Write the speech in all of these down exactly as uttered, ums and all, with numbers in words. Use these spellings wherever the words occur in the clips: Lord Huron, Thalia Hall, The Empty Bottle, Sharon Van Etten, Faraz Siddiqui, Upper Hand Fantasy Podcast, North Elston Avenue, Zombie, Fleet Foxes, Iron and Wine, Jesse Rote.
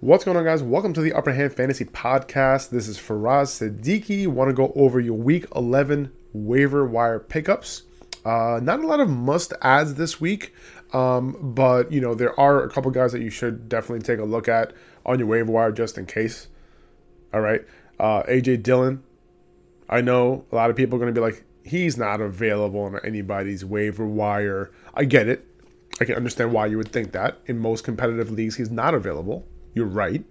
What's going on, guys? Welcome to the Upper Hand Fantasy Podcast. This is Faraz Siddiqui. Want to go over your Week eleven waiver wire pickups. Uh, not a lot of must-adds this week, um, but, you know, there are a couple guys that you should definitely take a look at on your waiver wire just in case. All right. Uh, A J Dillon. I know a lot of people are going to be like, he's not available on anybody's waiver wire. I get it. I can understand why you would think that. In most competitive leagues, he's not available. You're right.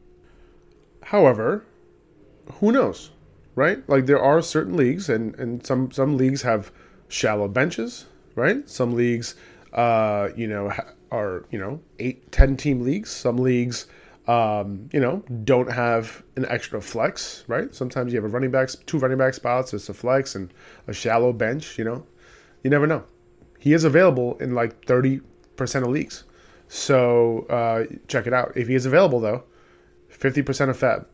However, who knows, right? Like, there are certain leagues, and, and some, some leagues have shallow benches, right? Some leagues, uh, you know, are, you know, eight, ten team leagues. Some leagues, um, you know, don't have an extra flex, right? Sometimes you have a running back, two running back spots, it's a flex and a shallow bench, you know? You never know. He is available in like thirty percent of leagues. So uh, check it out. If he is available, though, fifty percent of Fab.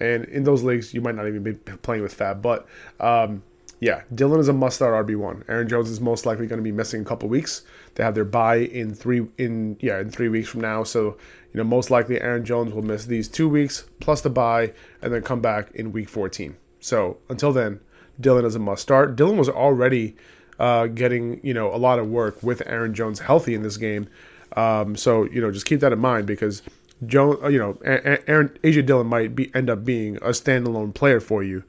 And in those leagues, you might not even be playing with Fab. But, um, yeah, Dillon is a must-start R B one. Aaron Jones is most likely going to be missing a couple weeks. They have their bye in three in yeah in three weeks from now. So, you know, most likely Aaron Jones will miss these two weeks plus the bye and then come back in Week fourteen. So until then, Dillon is a must-start. Dillon was already uh, getting, you know, a lot of work with Aaron Jones healthy in this game. Um, so, you know, just keep that in mind because, Joan, you know, Aaron, A J Dillon might be, end up being a standalone player for you,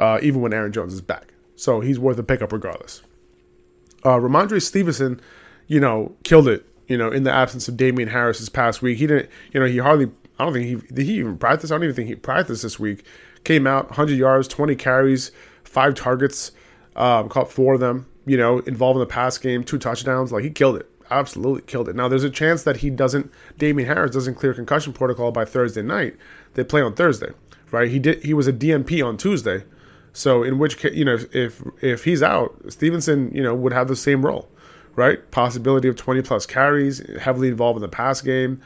uh, even when Aaron Jones is back. So he's worth a pickup regardless. Uh, Ramondre Stevenson, you know, killed it, you know, in the absence of Damian Harris this past week. He didn't, you know, he hardly, I don't think he, did he even practice? I don't even think he practiced this week. Came out, one hundred yards, twenty carries, five targets, um, caught four of them, you know, involved in the pass game, two touchdowns. Like, he killed it. Absolutely killed it. Now, there's a chance that he doesn't, Damian Harris doesn't clear concussion protocol by Thursday night. They play on Thursday, right? He did. He was a D N P on Tuesday. So in which case, you know, if if he's out, Stevenson, you know, would have the same role, right? Possibility of twenty plus carries, heavily involved in the pass game.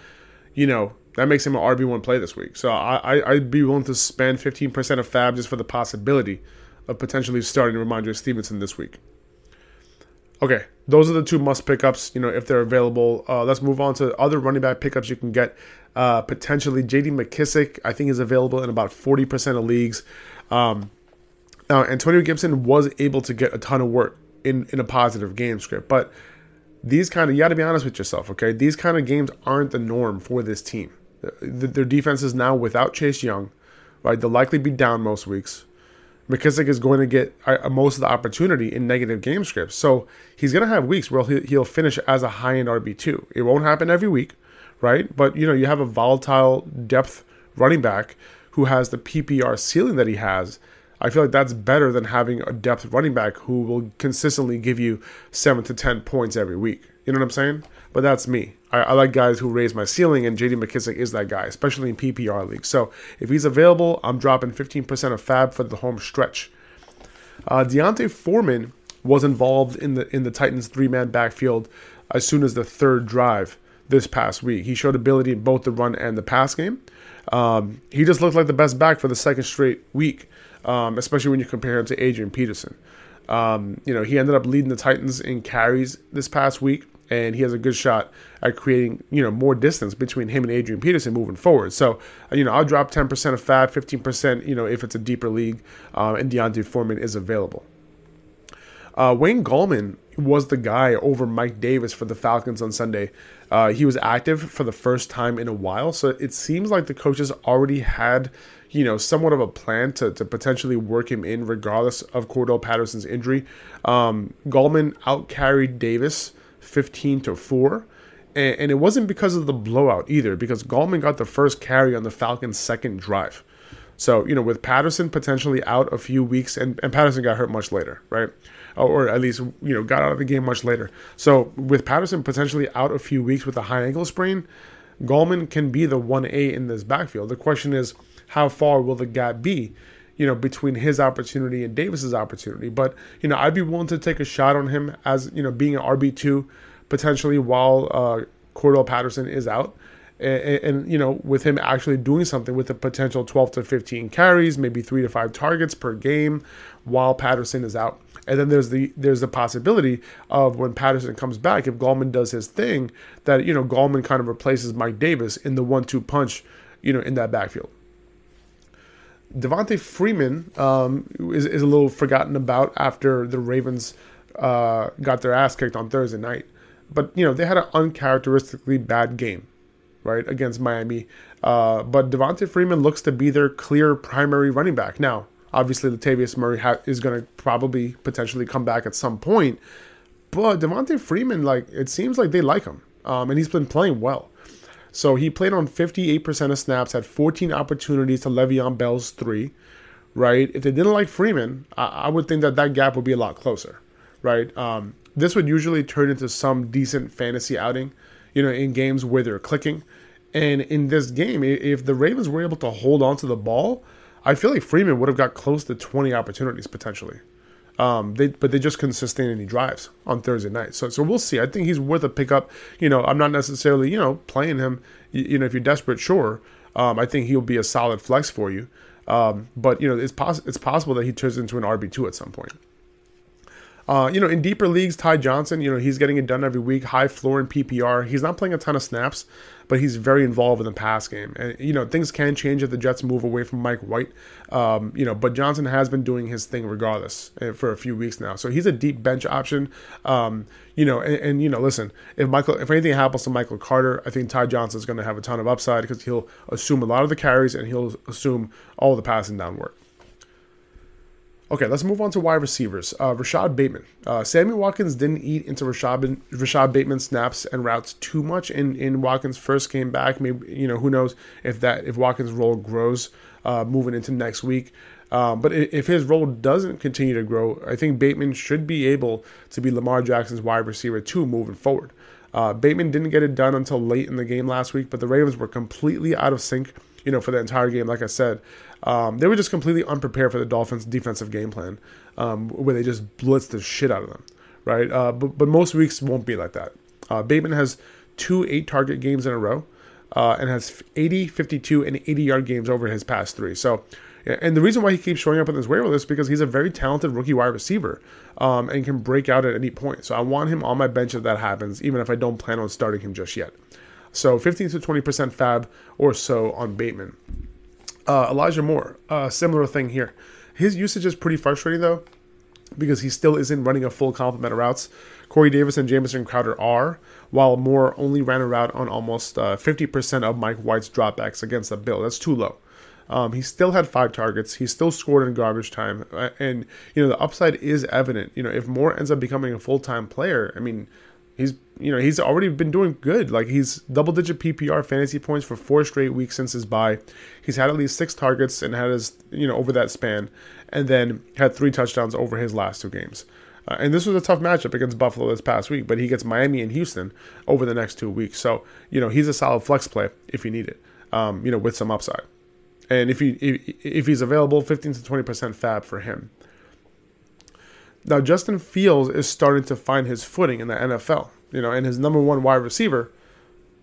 You know, that makes him an R B one play this week. So I, I, I'd be willing to spend fifteen percent of F A B just for the possibility of potentially starting Ramondre Stevenson this week. Okay, those are the two must pickups, you know, if they're available. Uh, let's move on to other running back pickups you can get. Uh, potentially, J D McKissic, I think, is available in about forty percent of leagues. Um, now, Antonio Gibson was able to get a ton of work in, in a positive game script. But these kind of, you got to be honest with yourself, okay? These kind of games aren't the norm for this team. Their, their defense is now without Chase Young, right? They'll likely be down most weeks. McKissic is going to get most of the opportunity in negative game scripts. So he's going to have weeks where he'll finish as a high-end R B two. It won't happen every week, right? But, you know, you have a volatile depth running back who has the P P R ceiling that he has. I feel like that's better than having a depth running back who will consistently give you seven to ten points every week. You know what I'm saying? But that's me. I, I like guys who raise my ceiling, and J D McKissic is that guy, especially in P P R leagues. So if he's available, I'm dropping fifteen percent of F A B for the home stretch. Uh, Deontay Foreman was involved in the in the Titans' three-man backfield as soon as the third drive this past week. He showed ability in both the run and the pass game. Um, he just looked like the best back for the second straight week, um, especially when you compare him to Adrian Peterson. Um, you know, he ended up leading the Titans in carries this past week. And he has a good shot at creating, you know, more distance between him and Adrian Peterson moving forward. So, you know, I'll drop ten percent of F A B, fifteen percent, you know, if it's a deeper league, um, and Deontay Foreman is available. Uh, Wayne Gallman was the guy over Mike Davis for the Falcons on Sunday. Uh, he was active for the first time in a while, so it seems like the coaches already had, you know, somewhat of a plan to to potentially work him in regardless of Cordell Patterson's injury. Um, Gallman outcarried Davis fifteen to four. And it wasn't because of the blowout either, because Gallman got the first carry on the Falcons' second drive. So, you know, with Patterson potentially out a few weeks, and, and Patterson got hurt much later, right? Or at least, you know, got out of the game much later. So with Patterson potentially out a few weeks with a high ankle sprain, Gallman can be the one A in this backfield. The question is, how far will the gap be, you know, between his opportunity and Davis's opportunity? But, you know, I'd be willing to take a shot on him as, you know, being an R B two, potentially while uh, Cordell Patterson is out. And, and, you know, with him actually doing something with a potential twelve to fifteen carries, maybe three to five targets per game while Patterson is out. And then there's the there's the possibility of when Patterson comes back, if Gallman does his thing, that, you know, Gallman kind of replaces Mike Davis in the one two punch, you know, in that backfield. Devontae Freeman um, is, is a little forgotten about after the Ravens uh, got their ass kicked on Thursday night. But, you know, they had an uncharacteristically bad game, right, against Miami. Uh, but Devontae Freeman looks to be their clear primary running back. Now, obviously, Latavius Murray ha- is going to probably potentially come back at some point. But Devontae Freeman, like, it seems like they like him. Um, and he's been playing well. So he played on fifty-eight percent of snaps, had fourteen opportunities to Le'Veon Bell's three, right? If they didn't like Freeman, I, I would think that that gap would be a lot closer, right? Um This would usually turn into some decent fantasy outing, you know, in games where they're clicking. And in this game, if the Ravens were able to hold on to the ball, I feel like Freeman would have got close to twenty opportunities potentially. Um, they, but they just couldn't sustain any drives on Thursday night. So so we'll see. I think he's worth a pickup. You know, I'm not necessarily, you know, playing him, you, you know, if you're desperate, sure. Um, I think he'll be a solid flex for you. Um, but, you know, it's, poss- it's possible that he turns into an R B two at some point. Uh, you know, in deeper leagues, Ty Johnson, you know, he's getting it done every week, high floor in P P R. He's not playing a ton of snaps, but he's very involved in the pass game. And, you know, things can change if the Jets move away from Mike White, um, you know, but Johnson has been doing his thing regardless for a few weeks now. So he's a deep bench option, um, you know, and, and, you know, listen, if Michael, if anything happens to Michael Carter, I think Ty Johnson is going to have a ton of upside because he'll assume a lot of the carries and he'll assume all the passing down work. Okay, let's move on to wide receivers. Uh, Rashad Bateman. Uh, Sammy Watkins didn't eat into Rashad, Rashad Bateman snaps and routes too much in, in Watkins' first game back. Maybe, you know, who knows if that if Watkins' role grows uh, moving into next week. Uh, but if his role doesn't continue to grow, I think Bateman should be able to be Lamar Jackson's wide receiver too moving forward. Uh, Bateman didn't get it done until late in the game last week, but the Ravens were completely out of sync, you know, for the entire game. Like I said, um, they were just completely unprepared for the Dolphins' defensive game plan, um, where they just blitzed the shit out of them, right? Uh, but, but most weeks won't be like that. Uh, Bateman has two eight-target games in a row uh, and has eighty, fifty-two, and eighty-yard games over his past three. So, and the reason why he keeps showing up in this waiver list is because he's a very talented rookie wide receiver um, and can break out at any point. So I want him on my bench if that happens, even if I don't plan on starting him just yet. So fifteen to twenty percent fab or so on Bateman. Uh, Elijah Moore, uh, similar thing here. His usage is pretty frustrating, though, because he still isn't running a full complement of routes. Corey Davis and Jamison Crowder are, while Moore only ran a route on almost uh, fifty percent of Mike White's dropbacks against the Bills. That's too low. Um, he still had five targets. He still scored in garbage time. And, you know, the upside is evident. You know, if Moore ends up becoming a full-time player, I mean, He's, you know, he's already been doing good. Like, he's double-digit P P R fantasy points for four straight weeks since his bye. He's had at least six targets and had his, you know, over that span, and then had three touchdowns over his last two games. Uh, and this was a tough matchup against Buffalo this past week, but he gets Miami and Houston over the next two weeks. So, you know, he's a solid flex play if you need it, um, you know, with some upside. And if he if, if he's available, fifteen to twenty percent fab for him. Now, Justin Fields is starting to find his footing in the N F L, you know, and his number one wide receiver,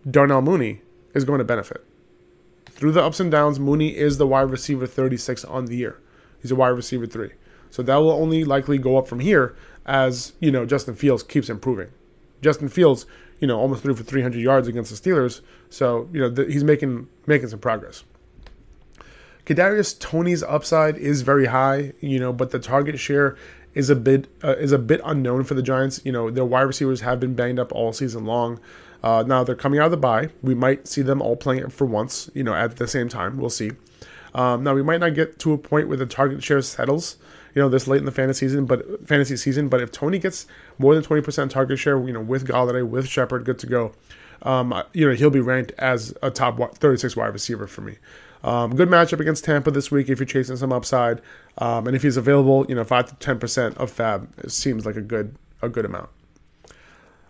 Darnell Mooney, is going to benefit. Through the ups and downs, Mooney is the wide receiver thirty-six on the year. He's a wide receiver three. So that will only likely go up from here as, you know, Justin Fields keeps improving. Justin Fields, you know, almost threw for three hundred yards against the Steelers. So, you know, th- he's making making some progress. Kadarius Toney's upside is very high, you know, but the target share is a bit uh, is a bit unknown for the Giants. You know, their wide receivers have been banged up all season long. Uh, now they're coming out of the bye. We might see them all playing for once, you know, at the same time. We'll see. Um, now we might not get to a point where the target share settles, you know, this late in the fantasy season. But fantasy season, but if Tony gets more than twenty percent target share, you know, with Galladay, with Shepard, good to go. Um, you know, he'll be ranked as a top thirty-six wide receiver for me. Um, good matchup against Tampa this week if you're chasing some upside, um, and if he's available, you know, five to ten percent of Fab seems like a good a good amount.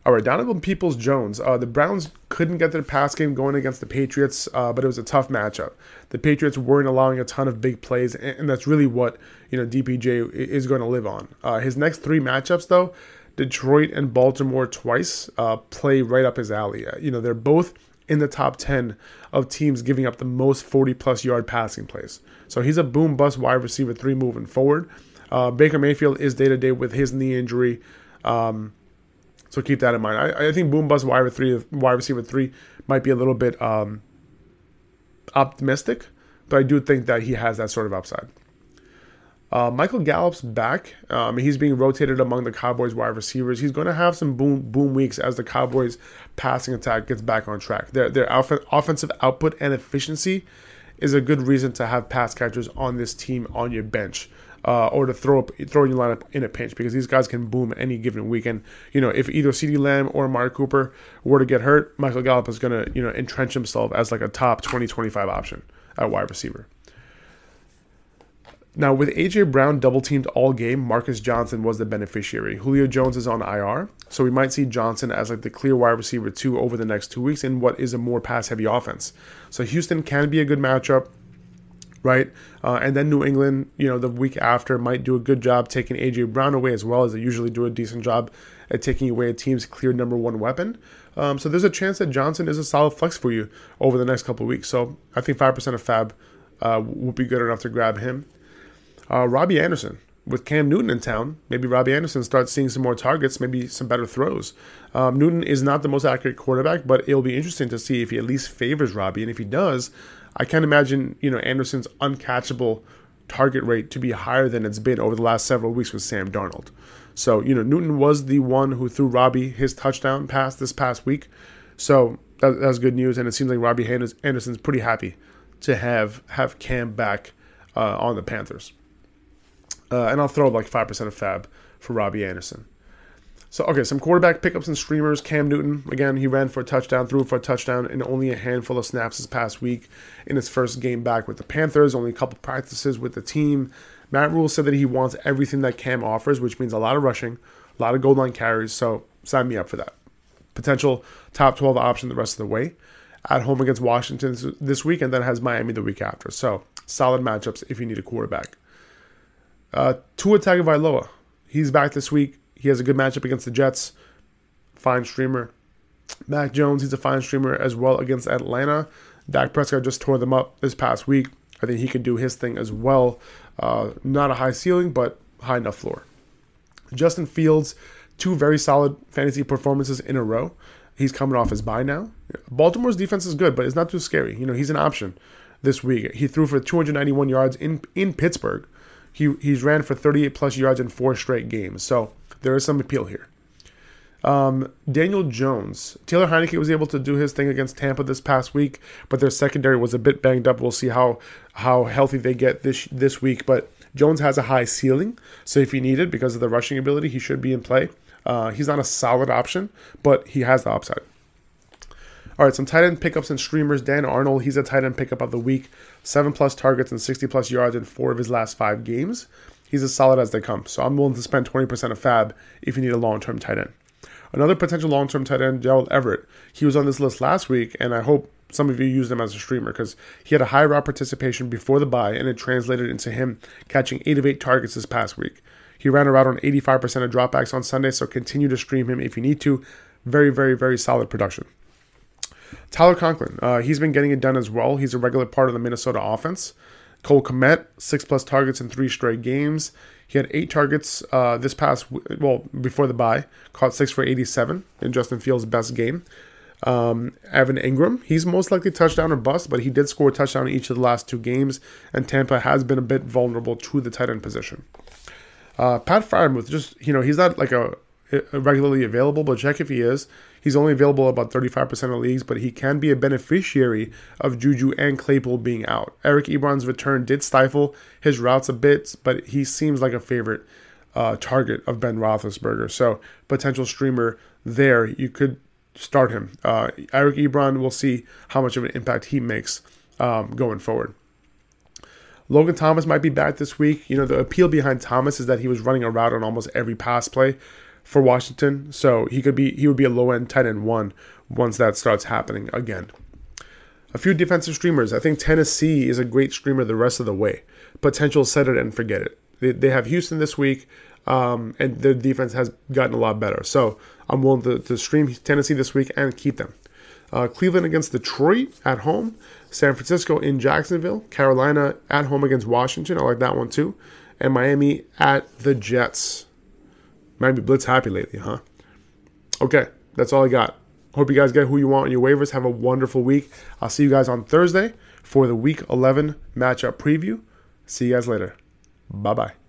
All right, Donovan Peoples-Jones. Uh, the Browns couldn't get their pass game going against the Patriots, uh, but it was a tough matchup. The Patriots weren't allowing a ton of big plays, and, and that's really what, you know, D P J is going to live on. Uh, his next three matchups, though, Detroit and Baltimore twice, uh, play right up his alley. You know, they're both in the top ten of teams giving up the most forty-plus yard passing plays. So he's a boom-bust wide receiver three moving forward. Uh, Baker Mayfield is day-to-day with his knee injury, um, so keep that in mind. I, I think boom-bust wide, wide receiver three might be a little bit um, optimistic, but I do think that he has that sort of upside. Uh, Michael Gallup's back. Um, he's being rotated among the Cowboys wide receivers. He's going to have some boom boom weeks as the Cowboys passing attack gets back on track. Their their off- offensive output and efficiency is a good reason to have pass catchers on this team on your bench, uh, or to throw up, throw your lineup in a pinch, because these guys can boom any given week. And you know, if either CeeDee Lamb or Amari Cooper were to get hurt, Michael Gallup is going to, you know, entrench himself as like a top twenty to twenty-five option at wide receiver. Now, with A J Brown double-teamed all game, Marcus Johnson was the beneficiary. Julio Jones is on I R, so we might see Johnson as like the clear wide receiver two over the next two weeks in what is a more pass-heavy offense. So Houston can be a good matchup, right? Uh, and then New England, you know, the week after might do a good job taking A J Brown away, as well as they usually do a decent job at taking away a team's clear number one weapon. Um, so there's a chance that Johnson is a solid flex for you over the next couple of weeks. So I think five percent of Fab uh, would be good enough to grab him. Uh, Robbie Anderson. With Cam Newton in town, maybe Robbie Anderson starts seeing some more targets, maybe some better throws. Um, Newton is not the most accurate quarterback, but it'll be interesting to see if he at least favors Robbie. And if he does, I can't imagine, you know, Anderson's uncatchable target rate to be higher than it's been over the last several weeks with Sam Darnold. So, you know, Newton was the one who threw Robbie his touchdown pass this past week. So that, that's good news. And it seems like Robbie Anderson's pretty happy to have, have Cam back uh, on the Panthers. Uh, and I'll throw like five percent of Fab for Robbie Anderson. So, okay, some quarterback pickups and streamers. Cam Newton, again, he ran for a touchdown, threw for a touchdown in only a handful of snaps this past week in his first game back with the Panthers, only a couple practices with the team. Matt Rule said that he wants everything that Cam offers, which means a lot of rushing, a lot of goal line carries, so sign me up for that. Potential top twelve option the rest of the way. At home against Washington this week, and then has Miami the week after. So, solid matchups if you need a quarterback. Uh, Tua Tagovailoa, he's back this week. He has a good matchup against the Jets. Fine streamer. Mac Jones, he's a fine streamer as well against Atlanta. Dak Prescott just tore them up this past week. I think he can do his thing as well. Uh, not a high ceiling, but high enough floor. Justin Fields, two very solid fantasy performances in a row. He's coming off his bye now. Baltimore's defense is good, but it's not too scary. You know, he's an option this week. He threw for two hundred ninety-one yards in, in Pittsburgh. He he's ran for thirty-eight plus yards in four straight games, so there is some appeal here. Um, Daniel Jones. Taylor Heineke was able to do his thing against Tampa this past week, but their secondary was a bit banged up. We'll see how how healthy they get this this week, but Jones has a high ceiling, so if you need it because of the rushing ability, he should be in play. Uh, he's not a solid option, but he has the upside. All right, some tight end pickups and streamers. Dan Arnold, he's a tight end pickup of the week. seven plus targets and sixty plus yards in four of his last five games. He's as solid as they come. So I'm willing to spend twenty percent of Fab if you need a long-term tight end. Another potential long-term tight end, Gerald Everett. He was on this list last week, and I hope some of you used him as a streamer because he had a high route participation before the bye, and it translated into him catching eight of eight targets this past week. He ran a route on eighty-five percent of dropbacks on Sunday, so continue to stream him if you need to. Very, very, very solid production. Tyler Conklin, uh, he's been getting it done as well. He's a regular part of the Minnesota offense. Cole Kmet, six plus targets in three straight games. He had eight targets uh, this past, well, before the bye. Caught six for eighty-seven in Justin Fields' best game. Um, Evan Ingram, he's most likely touchdown or bust, but he did score a touchdown in each of the last two games, and Tampa has been a bit vulnerable to the tight end position. Uh, Pat Fryermuth, just, you know, he's not like a, a regularly available, but check if he is. He's only available about thirty-five percent of leagues, but he can be a beneficiary of Juju and Claypool being out. Eric Ebron's return did stifle his routes a bit, but he seems like a favorite uh, target of Ben Roethlisberger. So potential streamer there, you could start him. Uh, Eric Ebron, we'll see how much of an impact he makes um, going forward. Logan Thomas might be back this week. You know, the appeal behind Thomas is that he was running a route on almost every pass play for Washington, so he could be he would be a low-end tight end one once that starts happening again. A few defensive streamers. I think Tennessee is a great streamer the rest of the way. Potential set it and forget it. They, they have Houston this week, um, and their defense has gotten a lot better. So I'm willing to, to stream Tennessee this week and keep them. Uh, Cleveland against Detroit at home. San Francisco in Jacksonville. Carolina at home against Washington. I like that one too. And Miami at the Jets. Might be blitz happy lately, huh? Okay, that's all I got. Hope you guys get who you want on your waivers. Have a wonderful week. I'll see you guys on Thursday for the Week eleven matchup preview. See you guys later. Bye-bye.